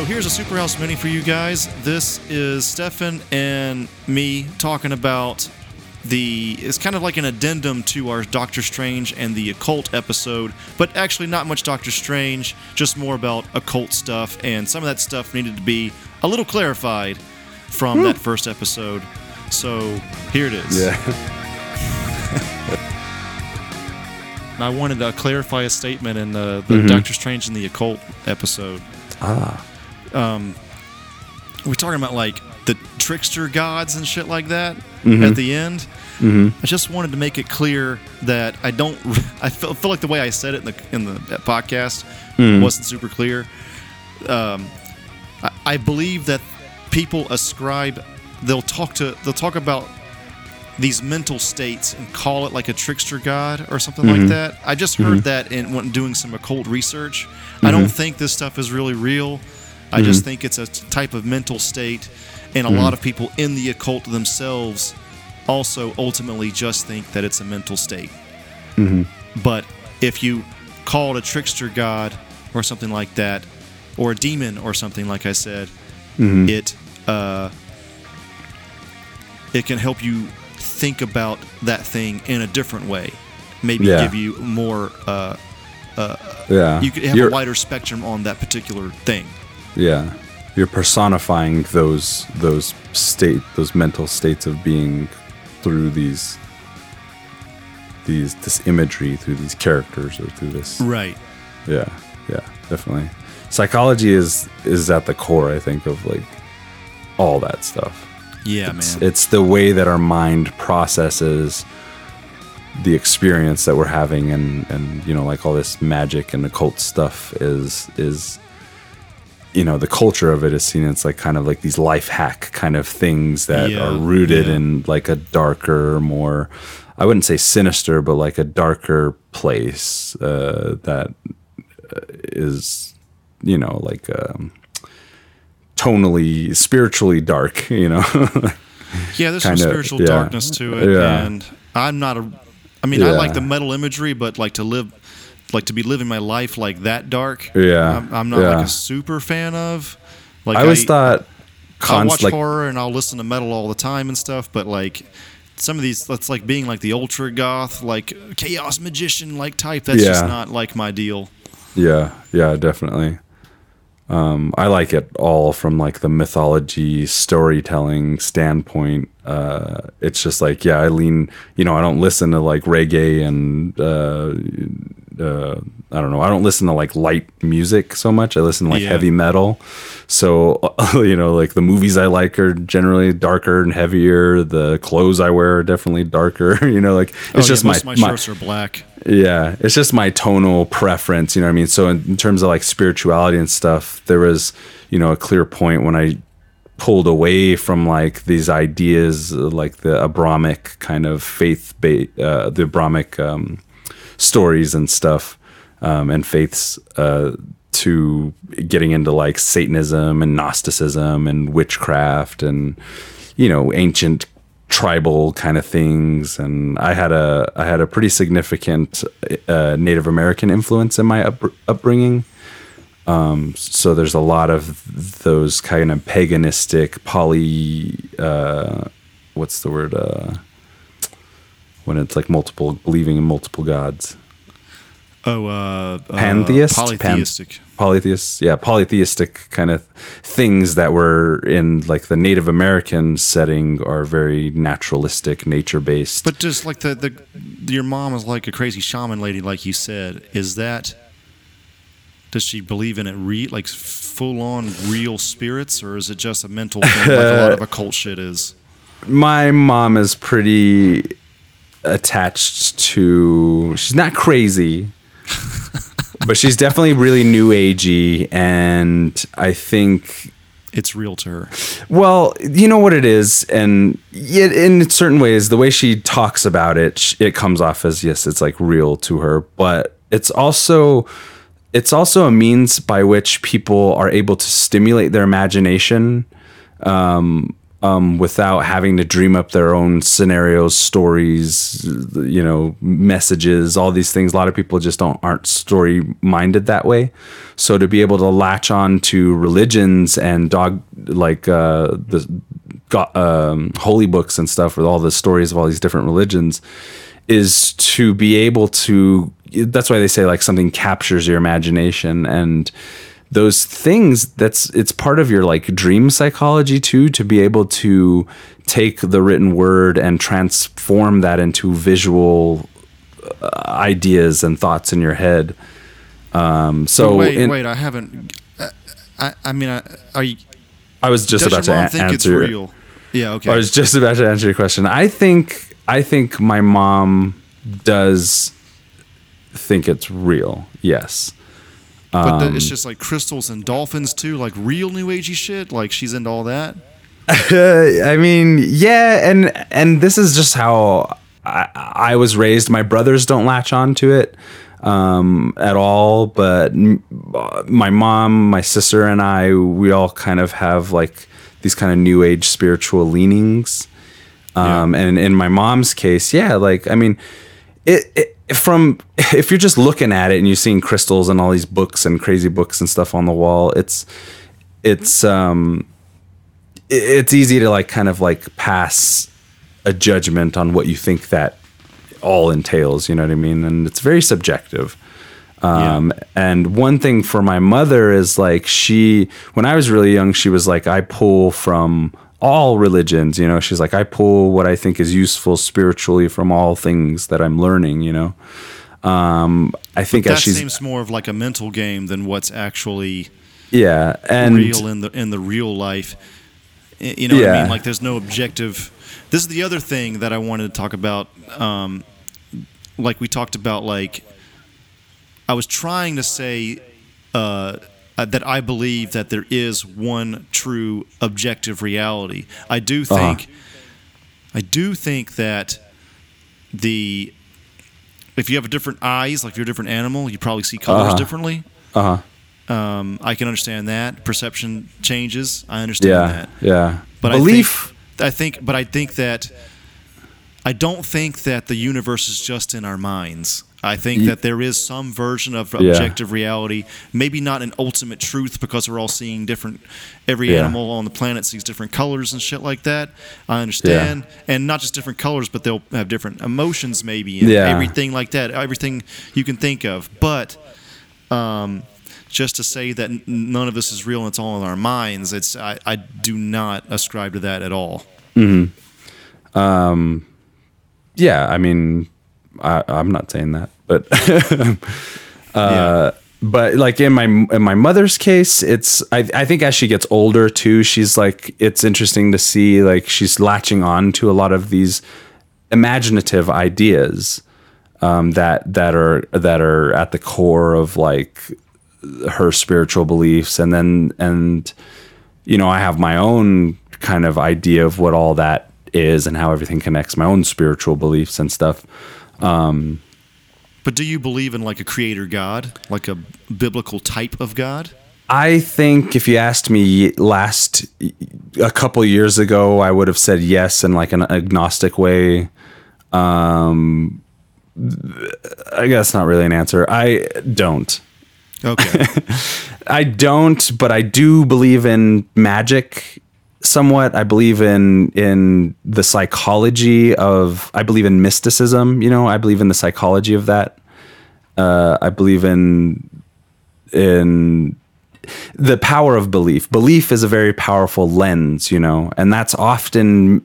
So here's a Superhouse mini for you guys. This is Stefan and me talking about it's kind of like an addendum to our Doctor Strange and the occult episode, but actually not much Doctor Strange, just more about occult stuff, and some of that stuff needed to be a little clarified from that first episode. So here it is. Yeah. I wanted to clarify a statement in the Doctor Strange and the occult episode. We're talking about like the trickster gods and shit like that at the end. I just wanted to make it clear that I feel like the way I said it in the podcast wasn't super clear. I believe that people ascribe they'll talk about these mental states and call it like a trickster god or something like that. I just heard that and went doing some occult research. I don't think this stuff is really real. I just think it's a type of mental state, and a lot of people in the occult themselves also ultimately just think that it's a mental state. But if you call it a trickster god or something like that, or a demon or something like I said, it can help you think about that thing in a different way, maybe give you more you could have a wider spectrum on that particular thing. You're personifying those mental states of being through this imagery, through these characters, or through this. Definitely psychology is at the core, I think, of like all that stuff. It's the way that our mind processes the experience that we're having, and you know, like all this magic and occult stuff is you know, the culture of it is seen as like kind of like these life hack kind of things that are rooted in like a darker, more, I wouldn't say sinister, but like a darker place that is, you know, like tonally, spiritually dark, you know. There's kinda, some spiritual darkness to it, and I'm not I like the metal imagery, but like to be living my life like that dark, I'm not like a super fan of. Like I always thought, I watch like horror and I'll listen to metal all the time and stuff, but like some of these, that's like being like the ultra goth, like chaos magician like type. That's just not like my deal. Definitely. I like it all from like the mythology storytelling standpoint. It's just like, I lean, you know, I don't listen to like reggae and, I don't know. I don't listen to like light music so much. I listen to like heavy metal. So, you know, like the movies I like are generally darker and heavier. The clothes I wear are definitely darker, you know, like it's just my shirts are black. It's just my tonal preference, you know what I mean? So in terms of like spirituality and stuff, there was, you know, a clear point when I pulled away from like these ideas, like the Abrahamic kind of faith, the Abrahamic stories and stuff, and faiths, to getting into like Satanism and Gnosticism and witchcraft and, you know, ancient tribal kind of things. And I had a pretty significant Native American influence in my upbringing. So there's a lot of those kind of paganistic what's the word? When it's like multiple, believing in multiple gods. Pantheist? Polytheistic. Polytheists. Yeah, polytheistic kind of things that were in like the Native American setting are very naturalistic, nature-based. But just like your mom is like a crazy shaman lady, like you said. Does she believe in it like full-on real spirits, or is it just a mental thing like a lot of occult shit is? My mom is pretty attached to, she's not crazy, but she's definitely really new agey, and I think it's real to her. Well, you know what it is, and yet in certain ways, the way she talks about it, it comes off as, yes, it's like real to her, but it's also a means by which people are able to stimulate their imagination, without having to dream up their own scenarios, stories, you know, messages, all these things. A lot of people just aren't story minded that way. So to be able to latch on to religions and holy books and stuff with all the stories of all these different religions is to be able to, that's why they say like something captures your imagination, and those things, it's part of your like dream psychology too, to be able to take the written word and transform that into visual ideas and thoughts in your head. Wait, I haven't. I was just about to answer. It's real? Yeah. Okay. I was just about to answer your question. I think my mom does think it's real. Yes. But it's just like crystals and dolphins too, like real new agey shit. Like she's into all that. I mean, yeah, and this is just how I was raised. My brothers don't latch on to it at all, but my mom, my sister, and I, we all kind of have like these kind of new age spiritual leanings. And in my mom's case, yeah, like I mean, if you're just looking at it and you're seeing crystals and all these books and crazy books and stuff on the wall, it's easy to like kind of like pass a judgment on what you think that all entails, you know what I mean? And it's very subjective. And one thing for my mother is like, when I was really young, she was like, I pull from all religions, you know, she's like, I pull what I think is useful spiritually from all things that I'm learning, you know. I think that seems more of like a mental game than what's actually real in the real life. You know what I mean? Like there's no objective. This is the other thing that I wanted to talk about. Like we talked about, like I was trying to say that I believe that there is one true objective reality. I do think that if you have different eyes, like if you're a different animal, you probably see colors differently. I can understand that. Perception changes. I understand that. Yeah. But belief. I think that I don't think that the universe is just in our minds. I think that there is some version of objective reality, maybe not an ultimate truth, because we're all seeing different. Every animal on the planet sees different colors and shit like that. I understand, and not just different colors, but they'll have different emotions, maybe, and everything like that. Everything you can think of, but just to say that none of this is real and it's all in our minds, I do not ascribe to that at all. Mm-hmm. I mean. I'm not saying that, but but like in my mother's case, it's I think as she gets older too, she's like, it's interesting to see like she's latching on to a lot of these imaginative ideas that are at the core of like her spiritual beliefs, and you know, I have my own kind of idea of what all that is and how everything connects, my own spiritual beliefs and stuff. But do you believe in like a creator God, like a biblical type of God? I think if you asked me a couple years ago, I would have said yes in like an agnostic way. I guess not really an answer. I don't. Okay. I don't, but I do believe in magic. Somewhat, I believe in the psychology of. I believe in mysticism. You know, I believe in the psychology of that. I believe in the power of belief. Belief is a very powerful lens, you know, and that's often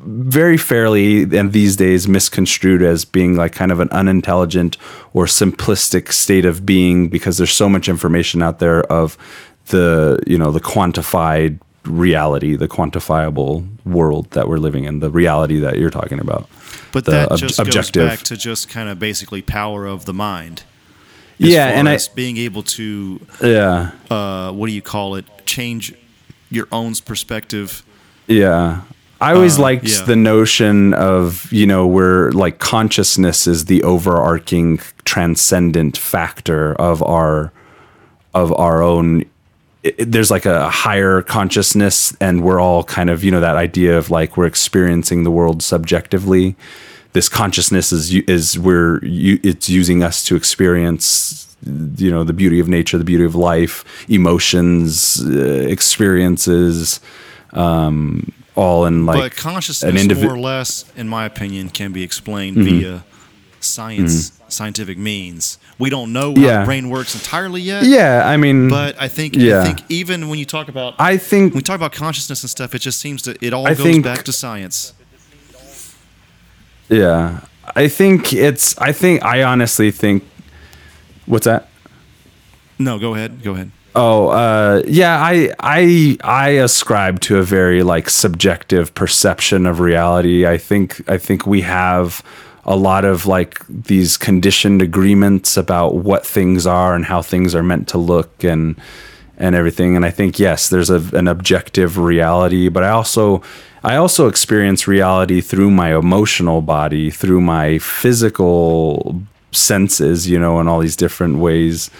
very fairly and these days misconstrued as being like kind of an unintelligent or simplistic state of being, because there's so much information out there of the quantified reality, the quantifiable world that we're living in, the reality that you're talking about. But that just objective. Goes back to just kind of basically power of the mind. As being able to, what do you call it? Change your own perspective. Yeah. I always liked the notion of, you know, where like consciousness is the overarching transcendent factor of our own there's like a higher consciousness, and we're all kind of, you know, that idea of like we're experiencing the world subjectively. This consciousness is using us to experience, you know, the beauty of nature, the beauty of life, emotions, experiences, all in like. But consciousness, more or less, in my opinion, can be explained via science, scientific means. We don't know how the brain works entirely yet. Yeah, I mean, but I think even when you talk about, when we talk about consciousness and stuff, it just seems to it all goes back to science. Yeah, I honestly think. What's that? No, go ahead. Oh, yeah. I ascribe to a very like subjective perception of reality. I think we have a lot of like these conditioned agreements about what things are and how things are meant to look and everything. And I think, yes, there's an objective reality, but I also experience reality through my emotional body, through my physical senses, you know, in all these different ways.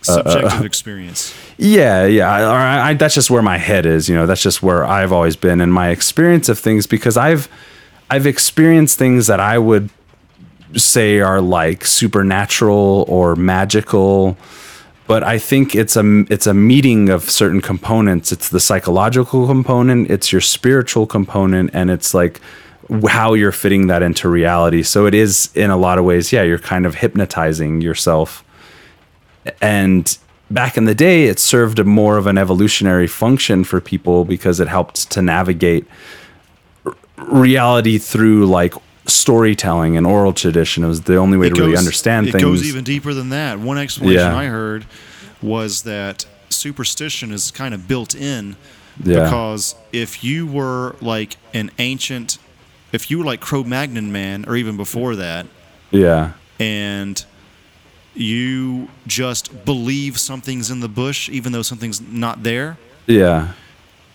Subjective experience. Yeah. I that's just where my head is, you know, that's just where I've always been in my experience of things, because I've experienced things that I would say are like supernatural or magical, but I think it's a meeting of certain components. It's the psychological component, it's your spiritual component, and it's like how you're fitting that into reality. So it is, in a lot of ways, you're kind of hypnotizing yourself. And back in the day, it served more of an evolutionary function for people because it helped to navigate reality through like storytelling and oral tradition. It was the only way to really understand things. It goes even deeper than that. One explanation I heard was that superstition is kind of built in because if you were like if you were like Cro-Magnon man, or even before that, and you just believe something's in the bush even though something's not there,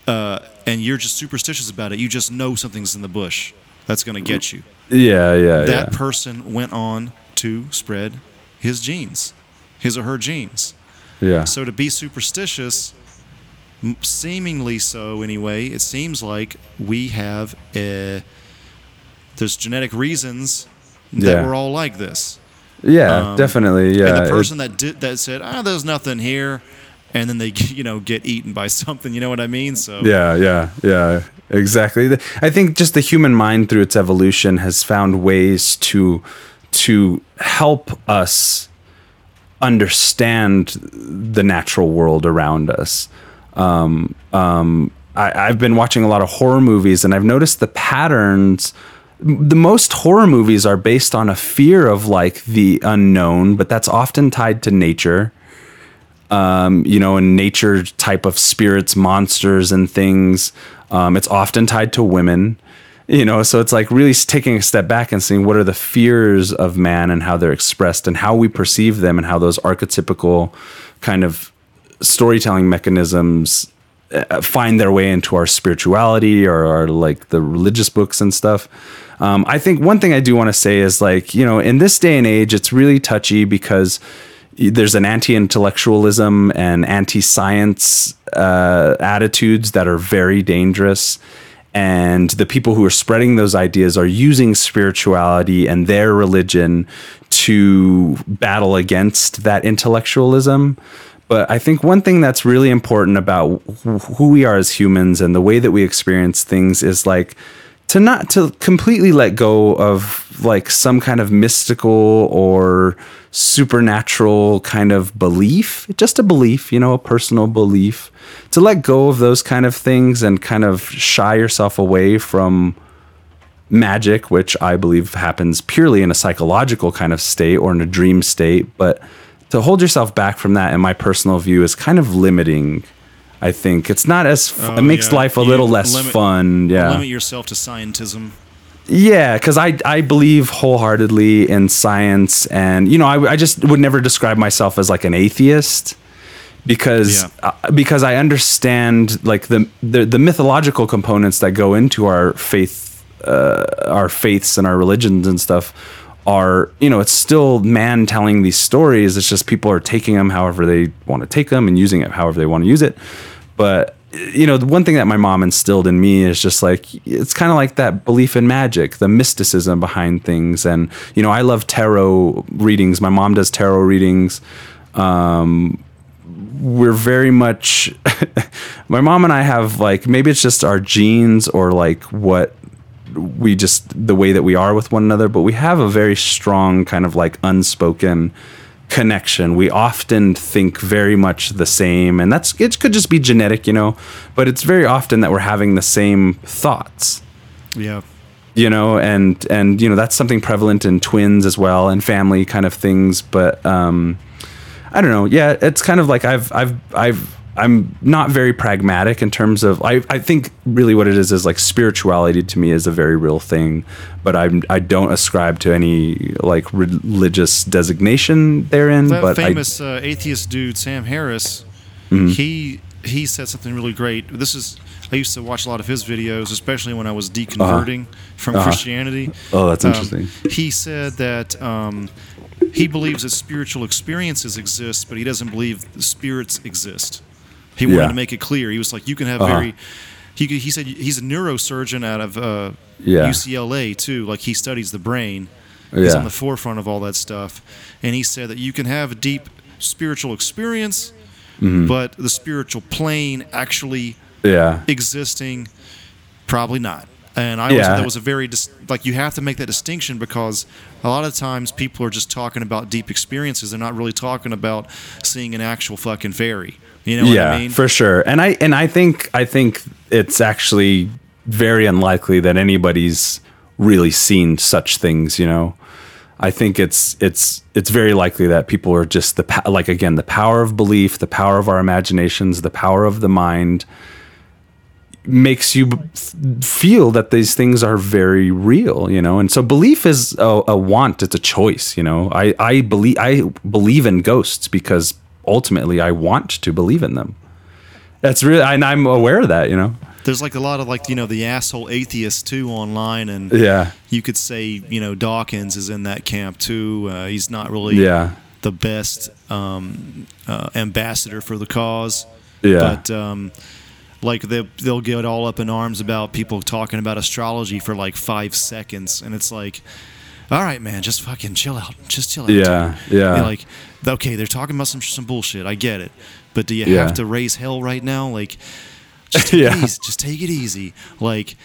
and you're just superstitious about it, you just know something's in the bush that's going to get you. That person went on to spread his or her genes. So to be superstitious, seemingly so anyway, it seems like we have there's genetic reasons that we're all like this. Definitely. And the person that said, there's nothing here, and then they, you know, get eaten by something. You know what I mean? So yeah, exactly. I think just the human mind through its evolution has found ways to help us understand the natural world around us. I've been watching a lot of horror movies, and I've noticed the patterns. The most horror movies are based on a fear of like the unknown, but that's often tied to nature. You know, and nature type of spirits, monsters and things. It's often tied to women, you know, so it's like really taking a step back and seeing what are the fears of man and how they're expressed and how we perceive them and how those archetypical kind of storytelling mechanisms find their way into our spirituality or our, like, the religious books and stuff. I think one thing I do want to say is, like, you know, in this day and age, it's really touchy because there's an anti-intellectualism and anti-science attitudes that are very dangerous. And the people who are spreading those ideas are using spirituality and their religion to battle against that intellectualism. But I think one thing that's really important about who we are as humans and the way that we experience things is like to completely let go of like some kind of mystical or supernatural kind of belief, just a belief, you know, a personal belief, to let go of those kind of things and kind of shy yourself away from magic, which I believe happens purely in a psychological kind of state or in a dream state. But to hold yourself back from that, in my personal view, is kind of limiting. I think it's not as it makes life a little less fun. Yeah, limit yourself to scientism. Yeah, because I believe wholeheartedly in science, and you know I just would never describe myself as like an atheist because I understand like the mythological components that go into our faiths and our religions and stuff are, you know, it's still man telling these stories. It's just people are taking them however they want to take them and using it however they want to use it. But, you know, the one thing that my mom instilled in me is just like, it's kind of like that belief in magic, the mysticism behind things. And, you know, I love tarot readings. My mom does tarot readings. We're very much, my mom and I have like, maybe it's just our genes or like what we just, the way that we are with one another, but we have a very strong kind of like unspoken connection. We often think very much the same, and that's, it could just be genetic, you know, but it's very often that we're having the same thoughts. Yeah. You know, and, you know, that's something prevalent in twins as well and family kind of things. But, I don't know. Yeah. It's kind of like, I'm not very pragmatic in terms of, I think really what it is like spirituality to me is a very real thing, but I don't ascribe to any like religious designation therein. That but famous atheist dude, Sam Harris, mm-hmm. he said something really great. This is, I used to watch a lot of his videos, especially when I was deconverting from Christianity. Oh, that's interesting. He said that, he believes that spiritual experiences exist, but he doesn't believe spirits exist. He wanted to make it clear. He was like, you can have very... He said he's a neurosurgeon out of UCLA, too. Like, he studies the brain. Yeah. He's on the forefront of all that stuff. And he said that you can have a deep spiritual experience, mm-hmm. but the spiritual plane actually existing, probably not. And I always thought that was a very, like, you have to make that distinction, because a lot of times people are just talking about deep experiences. They're not really talking about seeing an actual fucking fairy. You know what I mean? Yeah, for sure. And I think it's actually very unlikely that anybody's really seen such things, you know? I think it's very likely that people are just, the power of belief, the power of our imaginations, the power of the mind, makes you feel that these things are very real, you know? And so belief is a want, it's a choice, you know? I believe in ghosts because ultimately I want to believe in them. That's really, and I'm aware of that, you know? There's like a lot of like, you know, the asshole atheists too online, and you could say, you know, Dawkins is in that camp too. He's not really the best ambassador for the cause. Yeah. But, like they'll get all up in arms about people talking about astrology for like 5 seconds, and it's like, all right, man, just fucking chill out. Just chill out. Yeah, dude. Yeah. And like, okay, they're talking about some bullshit. I get it, but do you have to raise hell right now? Like, just take it easy. Just take it easy. Like,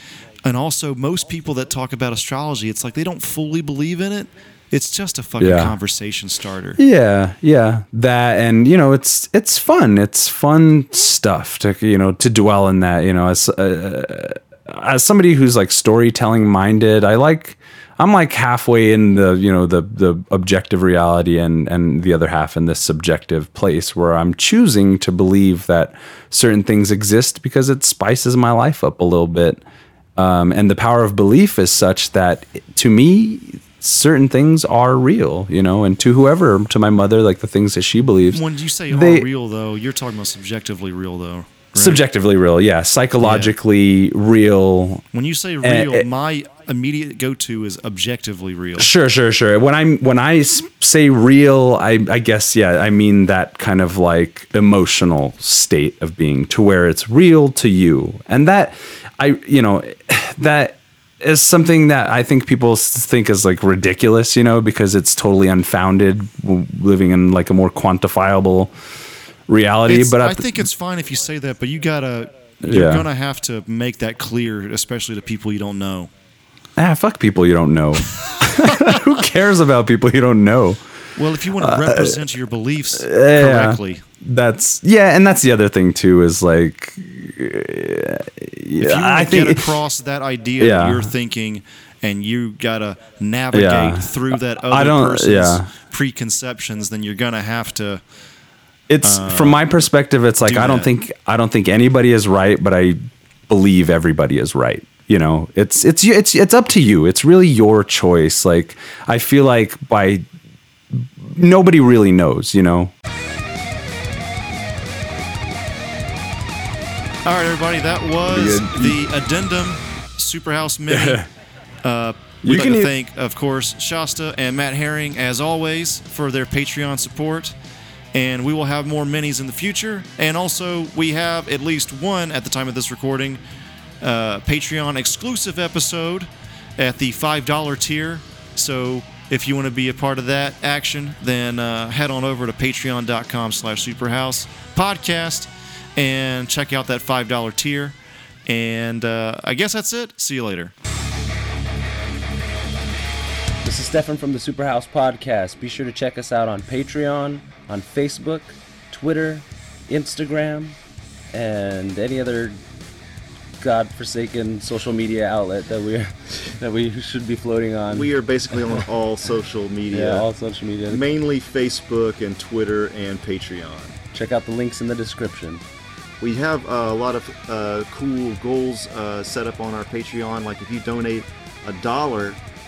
and also most people that talk about astrology, it's like they don't fully believe in it. It's just a fucking conversation starter. Yeah, yeah. That, and, you know, it's fun. It's fun stuff to, you know, to dwell in that, you know, as somebody who's like storytelling minded, I'm like halfway in the, you know, the objective reality and the other half in this subjective place where I'm choosing to believe that certain things exist because it spices my life up a little bit. And the power of belief is such that, to me, certain things are real, you know, and to whoever, to my mother, like the things that she believes. When you say are real, though, you're talking about subjectively real, though. Right? Subjectively real, yeah. Psychologically real. When you say real, my immediate go-to is objectively real. Sure. When I say real, I guess, I mean that kind of like emotional state of being to where it's real to you. And that, that is something that I think people think is like ridiculous, you know, because it's totally unfounded, living in like a more quantifiable reality. But I think it's fine if you say that, but you're going to have to make that clear, especially to people you don't know. Fuck people you don't know. Who cares about people you don't know? Well, if you want to represent your beliefs correctly. And that's the other thing too, is like, if you want to get across that idea that you're thinking, and you gotta navigate through that other person's preconceptions, then you're gonna have to. It's from my perspective, it's like I don't think anybody is right, but I believe everybody is right. You know, it's up to you. It's really your choice. Like, I feel like nobody really knows. You know. All right, everybody, that was the addendum Superhouse Mini We'd like to thank, of course, Shasta and Matt Herring, as always, for their Patreon support. And we will have more minis in the future. And also, we have at least one, at the time of this recording, Patreon-exclusive episode at the $5 tier. So if you want to be a part of that action, then head on over to patreon.com/Superhouse Podcast and check out that $5 tier. And I guess that's it. See you later. This is Stefan from the Superhouse Podcast. Be sure to check us out on Patreon, on Facebook, Twitter, Instagram, and any other godforsaken social media outlet that we should be floating on. We are basically on all social media. Yeah, all social media. Mainly Facebook and Twitter and Patreon. Check out the links in the description. We have a lot of cool goals set up on our Patreon. Like if you donate $1...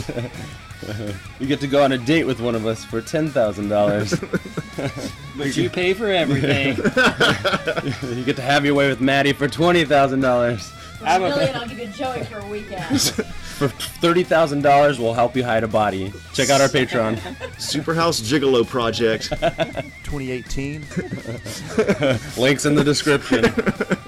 that. You get to go on a date with one of us for $10,000. But you pay for everything. You get to have your way with Maddie for $20,000. I'll give you Joey for a weekend. For $30,000, we'll help you hide a body. Check out our Patreon. Superhouse Gigolo Project. 2018. Links in the description.